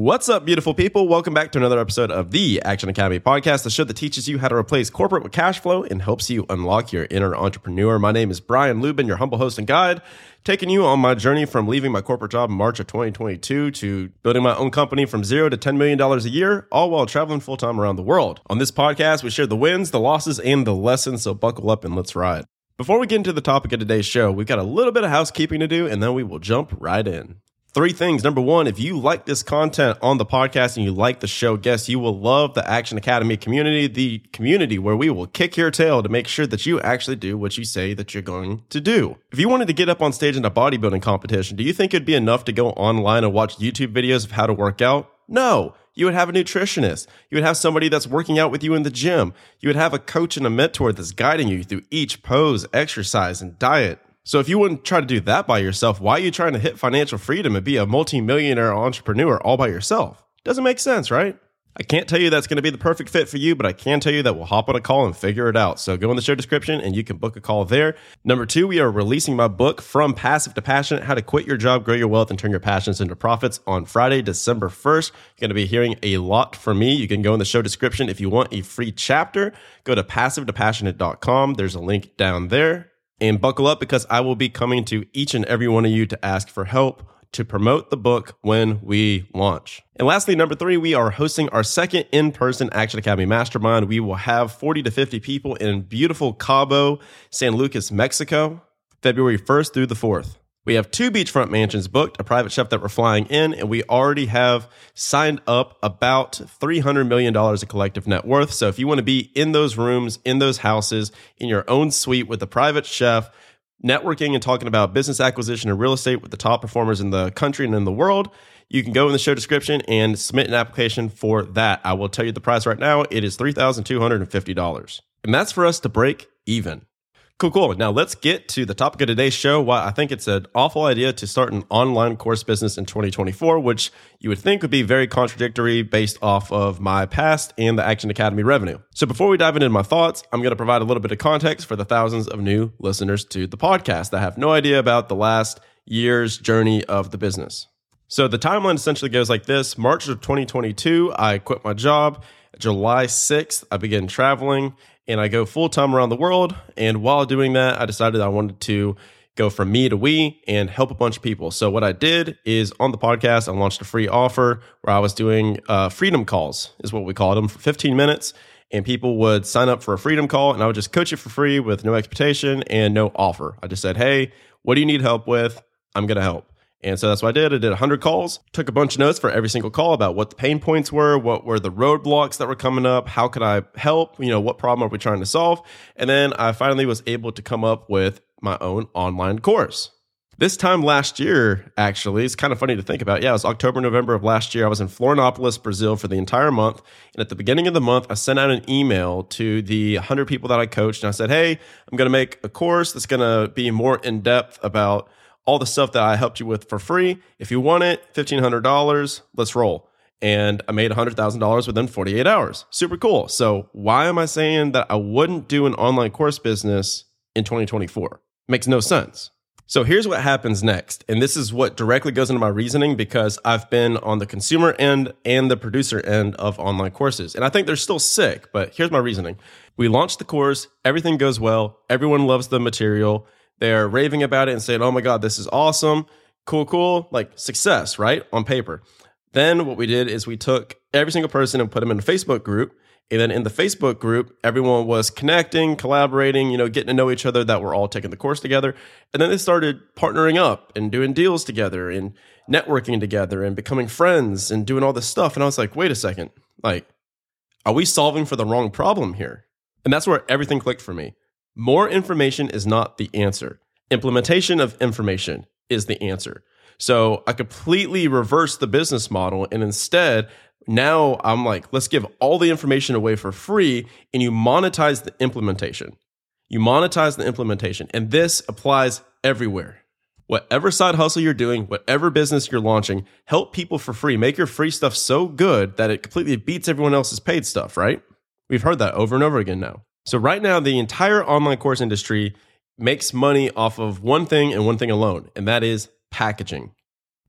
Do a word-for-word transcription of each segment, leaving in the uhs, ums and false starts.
What's up, beautiful people? Welcome back to another episode of the Action Academy podcast, the show that teaches you how to replace corporate with cash flow and helps you unlock your inner entrepreneur. My name is Brian Luebben, your humble host and guide, taking you on my journey from leaving my corporate job in March of twenty twenty-two to building my own company from zero to ten million dollars a year, all while traveling full-time around the world. On this podcast, we share the wins, the losses, and the lessons, so buckle up and let's ride. Before we get into the topic of today's show, we've got a little bit of housekeeping to do, and then we will jump right in. Three things. Number one, if you like this content on the podcast and you like the show guests, you will love the Action Academy community, the community where we will kick your tail to make sure that you actually do what you say that you're going to do. If you wanted to get up on stage in a bodybuilding competition, do you think it'd be enough to go online and watch YouTube videos of how to work out? No. You would have a nutritionist. You would have somebody that's working out with you in the gym. You would have a coach and a mentor that's guiding you through each pose, exercise, and diet. So if you wouldn't try to do that by yourself, why are you trying to hit financial freedom and be a multimillionaire entrepreneur all by yourself? Doesn't make sense, right? I can't tell you that's going to be the perfect fit for you, but I can tell you that we'll hop on a call and figure it out. So go in the show description and you can book a call there. Number two, we are releasing my book, From Passive to Passionate, How to Quit Your Job, Grow Your Wealth, and Turn Your Passions into Profits on Friday, December first. You're going to be hearing a lot from me. You can go in the show description if you want a free chapter. Go to passive to passionate dot com. There's a link down there. And buckle up because I will be coming to each and every one of you to ask for help to promote the book when we launch. And lastly, number three, we are hosting our second in-person Action Academy Mastermind. We will have forty to fifty people in beautiful Cabo San Lucas, Mexico, February first through the fourth. We have two beachfront mansions booked, a private chef that we're flying in, and we already have signed up about three hundred million dollars of collective net worth. So if you want to be in those rooms, in those houses, in your own suite with a private chef, networking and talking about business acquisition and real estate with the top performers in the country and in the world, you can go in the show description and submit an application for that. I will tell you the price right now. It is three thousand two hundred fifty dollars. And that's for us to break even. Cool, cool. Now let's get to the topic of today's show. Why I think it's an awful idea to start an online course business in twenty twenty-four, which you would think would be very contradictory based off of my past and the Action Academy revenue. So before we dive into my thoughts, I'm going to provide a little bit of context for the thousands of new listeners to the podcast that have no idea about the last year's journey of the business. So the timeline essentially goes like this. March of twenty twenty-two, I quit my job. July sixth, I began traveling. And I go full-time around the world, and while doing that, I decided I wanted to go from me to we and help a bunch of people. So what I did is, on the podcast, I launched a free offer where I was doing uh, freedom calls, is what we called them, for fifteen minutes, and people would sign up for a freedom call, and I would just coach it for free with no expectation and no offer. I just said, hey, what do you need help with? I'm going to help. And so that's what I did. I did one hundred calls, took a bunch of notes for every single call about what the pain points were, what were the roadblocks that were coming up, how could I help, you know, what problem are we trying to solve? And then I finally was able to come up with my own online course. This time last year, actually, it's kind of funny to think about. Yeah, it was October, November of last year. I was in Florianopolis, Brazil for the entire month. And at the beginning of the month, I sent out an email to the one hundred people that I coached. And I said, hey, I'm going to make a course that's going to be more in-depth about all the stuff that I helped you with for free. If you want it, fifteen hundred dollars, let's roll. And I made one hundred thousand dollars within forty-eight hours. Super cool. So why am I saying that I wouldn't do an online course business in twenty twenty-four? Makes no sense. So here's what happens next. And this is what directly goes into my reasoning because I've been on the consumer end and the producer end of online courses. And I think they're still sick, but here's my reasoning. We launched the course. Everything goes well. Everyone loves the material. They're raving about it and saying, oh my God, this is awesome. Cool, cool. Like success, right? On paper. Then what we did is we took every single person and put them in a Facebook group. And then in the Facebook group, everyone was connecting, collaborating, you know, getting to know each other that we're all taking the course together. And then they started partnering up and doing deals together and networking together and becoming friends and doing all this stuff. And I was like, wait a second, like, are we solving for the wrong problem here? And that's where everything clicked for me. More information is not the answer. Implementation of information is the answer. So I completely reversed the business model. And instead, now I'm like, let's give all the information away for free. And you monetize the implementation. You monetize the implementation. And this applies everywhere. Whatever side hustle you're doing, whatever business you're launching, help people for free. Make your free stuff so good that it completely beats everyone else's paid stuff, right? We've heard that over and over again now. So right now, the entire online course industry makes money off of one thing and one thing alone, and that is packaging.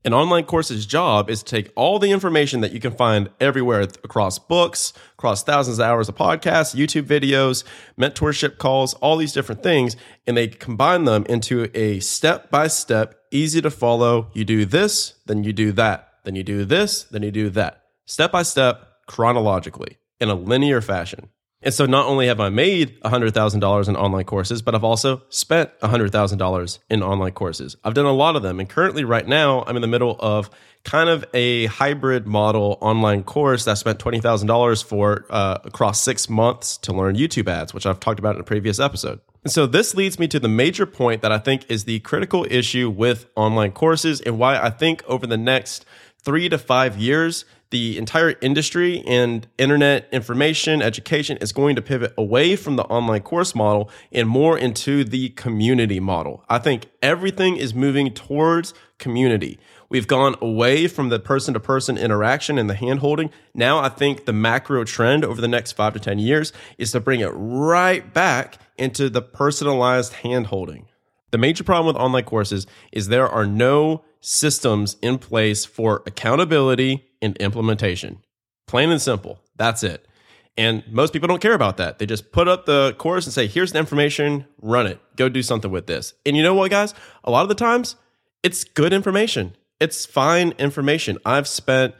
An online course's job is to take all the information that you can find everywhere across books, across thousands of hours of podcasts, YouTube videos, mentorship calls, all these different things, and they combine them into a step-by-step, easy to follow, you do this, then you do that, then you do this, then you do that. Step-by-step, chronologically, in a linear fashion. And so not only have I made one hundred thousand dollars in online courses, but I've also spent one hundred thousand dollars in online courses. I've done a lot of them. And currently right now, I'm in the middle of kind of a hybrid model online course that I spent twenty thousand dollars for uh, across six months to learn YouTube ads, which I've talked about in a previous episode. And so this leads me to the major point that I think is the critical issue with online courses and why I think over the next three to five years, the entire industry and internet information education is going to pivot away from the online course model and more into the community model. I think everything is moving towards community. We've gone away from the person-to-person interaction and the hand-holding. Now I think the macro trend over the next five to ten years is to bring it right back into the personalized hand-holding. The major problem with online courses is there are no systems in place for accountability and implementation. Plain and simple. That's it. And most people don't care about that. They just put up the course and say, here's the information, run it. Go do something with this. And you know what, guys? A lot of the times, it's good information. It's fine information. I've spent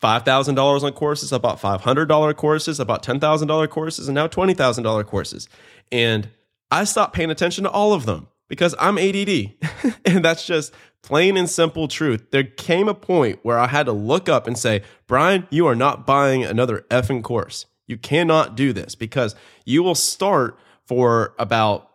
five thousand dollars on courses. I bought five hundred dollars courses. I bought ten thousand dollars courses and now twenty thousand dollars courses. And I stopped paying attention to all of them because I'm A D D. And that's just plain and simple truth. There came a point where I had to look up and say, Brian, you are not buying another effing course. You cannot do this because you will start for about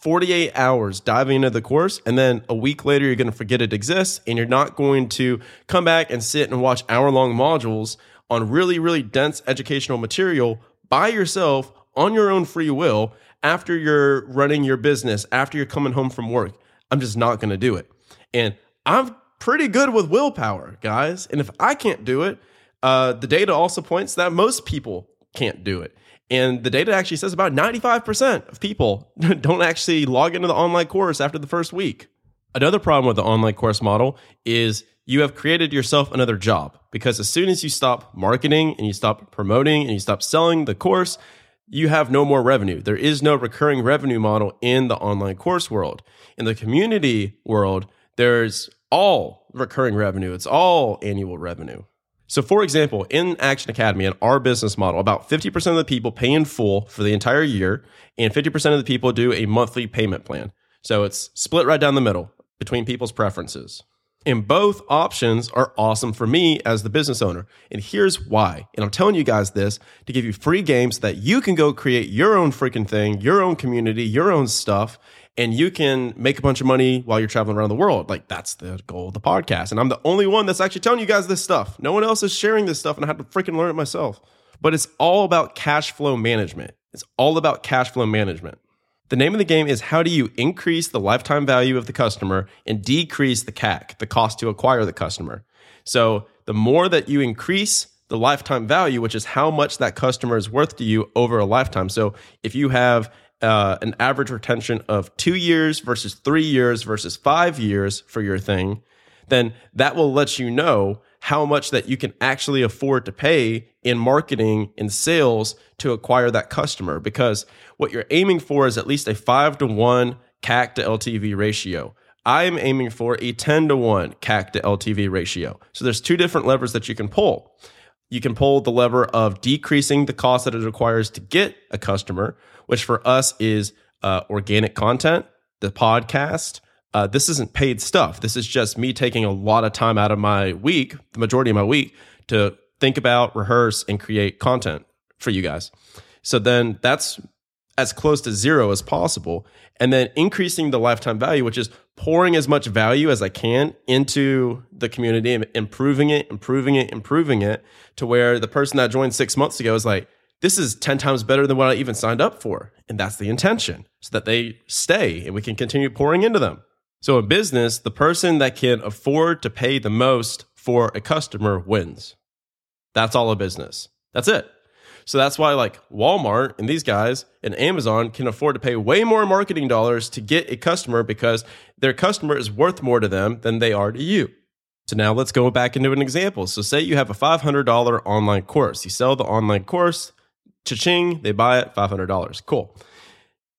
forty-eight hours diving into the course, and then a week later, you're going to forget it exists, and you're not going to come back and sit and watch hour-long modules on really, really dense educational material by yourself on your own free will after you're running your business, after you're coming home from work. I'm just not going to do it. And I'm pretty good with willpower, guys. And if I can't do it, uh, the data also points that most people can't do it. And the data actually says about ninety-five percent of people don't actually log into the online course after the first week. Another problem with the online course model is you have created yourself another job, because as soon as you stop marketing and you stop promoting and you stop selling the course, you have no more revenue. There is no recurring revenue model in the online course world. In the community world, there's all recurring revenue. It's all annual revenue. So for example, in Action Academy, in our business model, about fifty percent of the people pay in full for the entire year, and fifty percent of the people do a monthly payment plan. So it's split right down the middle between people's preferences. And both options are awesome for me as the business owner. And here's why. And I'm telling you guys this to give you free games so that you can go create your own freaking thing, your own community, your own stuff, and you can make a bunch of money while you're traveling around the world. Like, that's the goal of the podcast. And I'm the only one that's actually telling you guys this stuff. No one else is sharing this stuff, and I have to freaking learn it myself. But it's all about cash flow management. It's all about cash flow management. The name of the game is, how do you increase the lifetime value of the customer and decrease the C A C, the cost to acquire the customer? So the more that you increase the lifetime value, which is how much that customer is worth to you over a lifetime. So if you have uh, an average retention of two years versus three years versus five years for your thing, then that will let you know how much that you can actually afford to pay in marketing and sales to acquire that customer. Because what you're aiming for is at least a five to one C A C to L T V ratio. I'm aiming for a ten to one C A C to L T V ratio. So there's two different levers that you can pull. You can pull the lever of decreasing the cost that it requires to get a customer, which for us is uh, organic content, the podcast. Uh, this isn't paid stuff. This is just me taking a lot of time out of my week, the majority of my week, to think about, rehearse, and create content for you guys. So then that's as close to zero as possible. And then increasing the lifetime value, which is pouring as much value as I can into the community and improving it, improving it, improving it to where the person that joined six months ago is like, this is ten times better than what I even signed up for. And that's the intention, so that they stay and we can continue pouring into them. So in business, the person that can afford to pay the most for a customer wins. That's all a business. That's it. So that's why like Walmart and these guys and Amazon can afford to pay way more marketing dollars to get a customer, because their customer is worth more to them than they are to you. So now let's go back into an example. So say you have a five hundred dollars online course. You sell the online course, cha-ching, they buy it, five hundred dollars. Cool.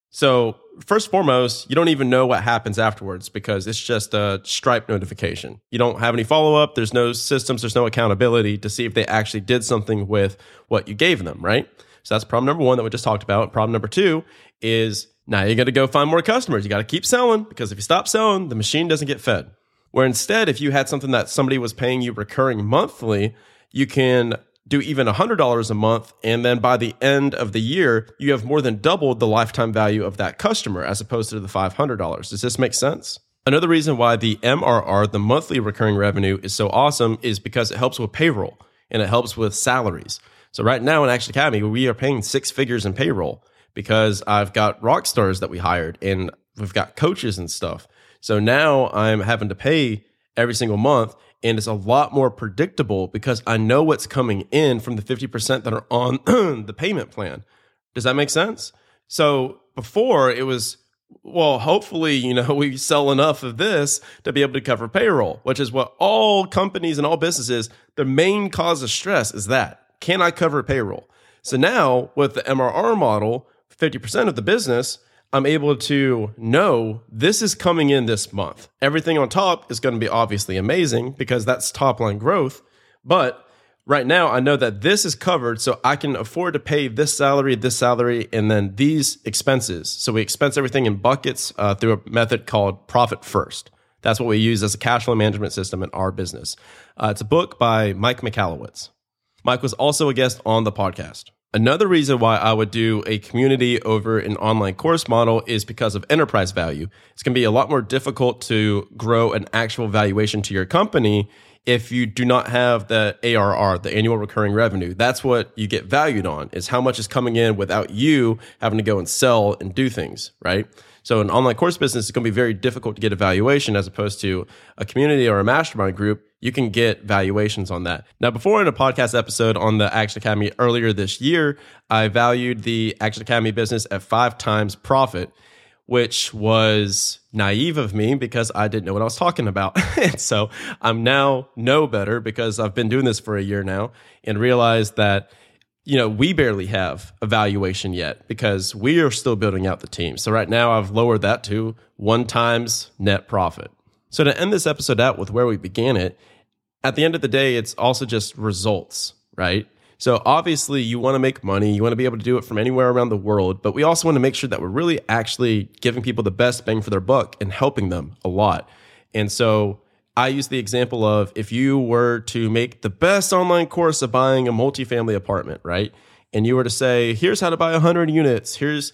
So first and foremost, you don't even know what happens afterwards because it's just a Stripe notification. You don't have any follow-up. There's no systems. There's no accountability to see if they actually did something with what you gave them, right? So that's problem number one that we just talked about. Problem number two is now you got to go find more customers. You got to keep selling because if you stop selling, the machine doesn't get fed. Where instead, if you had something that somebody was paying you recurring monthly, you can do even one hundred dollars a month, and then by the end of the year, you have more than doubled the lifetime value of that customer as opposed to the five hundred dollars. Does this make sense? Another reason why the M R R, the monthly recurring revenue, is so awesome is because it helps with payroll and it helps with salaries. So right now in Action Academy, we are paying six figures in payroll because I've got rock stars that we hired and we've got coaches and stuff. So now I'm having to pay every single month, and it's a lot more predictable because I know what's coming in from the fifty percent that are on the payment plan. Does that make sense? So before it was, well, hopefully, you know, we sell enough of this to be able to cover payroll, which is what all companies and all businesses, the main cause of stress is that. Can I cover payroll? So now with the M R R model, fifty percent of the business, I'm able to know this is coming in this month. Everything on top is going to be obviously amazing because that's top line growth. But right now I know that this is covered so I can afford to pay this salary, this salary, and then these expenses. So we expense everything in buckets uh, through a method called Profit First. That's what we use as a cash flow management system in our business. Uh, it's a book by Mike Michalowicz. Mike was also a guest on the podcast. Another reason why I would do a community over an online course model is because of enterprise value. It's going to be a lot more difficult to grow an actual valuation to your company if you do not have the A R R, the annual recurring revenue. That's what you get valued on, is how much is coming in without you having to go and sell and do things, right? So an online course business is going to be very difficult to get a valuation as opposed to a community or a mastermind group. You can get valuations on that. Now, before in a podcast episode on the Action Academy earlier this year, I valued the Action Academy business at five times profit, which was naive of me because I didn't know what I was talking about. And so I'm now know better because I've been doing this for a year now and realized that, you know, we barely have a valuation yet because we are still building out the team. So right now I've lowered that to one times net profit. So to end this episode out with where we began it, at the end of the day, it's also just results, right? So obviously you want to make money, you want to be able to do it from anywhere around the world, but we also want to make sure that we're really actually giving people the best bang for their buck and helping them a lot. And so I use the example of if you were to make the best online course of buying a multifamily apartment, right? And you were to say, here's how to buy one hundred units, here's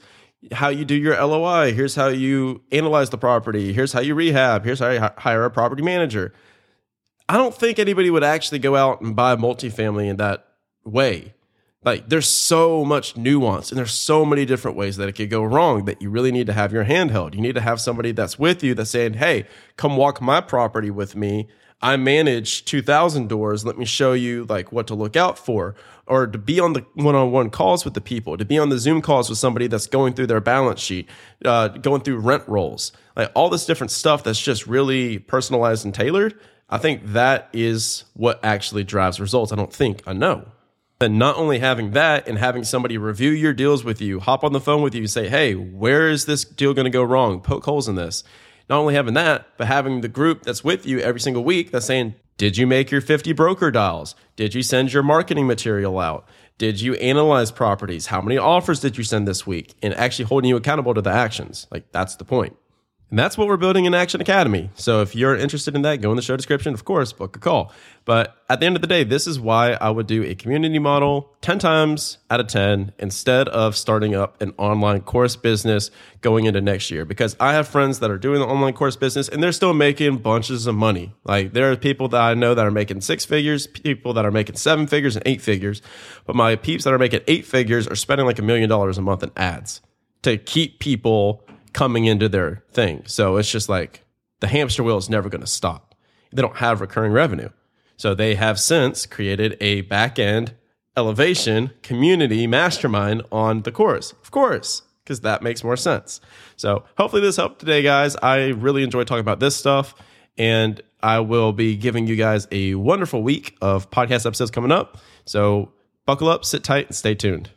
how you do your L O I, here's how you analyze the property, here's how you rehab, here's how you hire a property manager. I don't think anybody would actually go out and buy multifamily in that way. Like, there's so much nuance and there's so many different ways that it could go wrong that you really need to have your hand held. You need to have somebody that's with you that's saying, hey, come walk my property with me. I manage two thousand doors. Let me show you like what to look out for, or to be on the one-on-one calls with the people, to be on the Zoom calls with somebody that's going through their balance sheet, uh, going through rent rolls, like all this different stuff that's just really personalized and tailored. I think that is what actually drives results. I don't think, I know. And not only having that and having somebody review your deals with you, hop on the phone with you, say, hey, where is this deal going to go wrong? Poke holes in this. Not only having that, but having the group that's with you every single week that's saying, did you make your fifty broker dials? Did you send your marketing material out? Did you analyze properties? How many offers did you send this week? And actually holding you accountable to the actions. Like, that's the point. And that's what we're building in Action Academy. So if you're interested in that, go in the show description, of course, book a call. But at the end of the day, this is why I would do a community model ten times out of ten instead of starting up an online course business going into next year. Because I have friends that are doing the online course business and they're still making bunches of money. Like, there are people that I know that are making six figures, people that are making seven figures and eight figures. But my peeps that are making eight figures are spending like a million dollars a month in ads to keep people coming into their thing. So it's just like the hamster wheel is never going to stop. They don't have recurring revenue. So they have since created a back-end elevation community mastermind on the course. Of course, because that makes more sense. So hopefully this helped today, guys. I really enjoy talking about this stuff. And I will be giving you guys a wonderful week of podcast episodes coming up. So buckle up, sit tight, and stay tuned.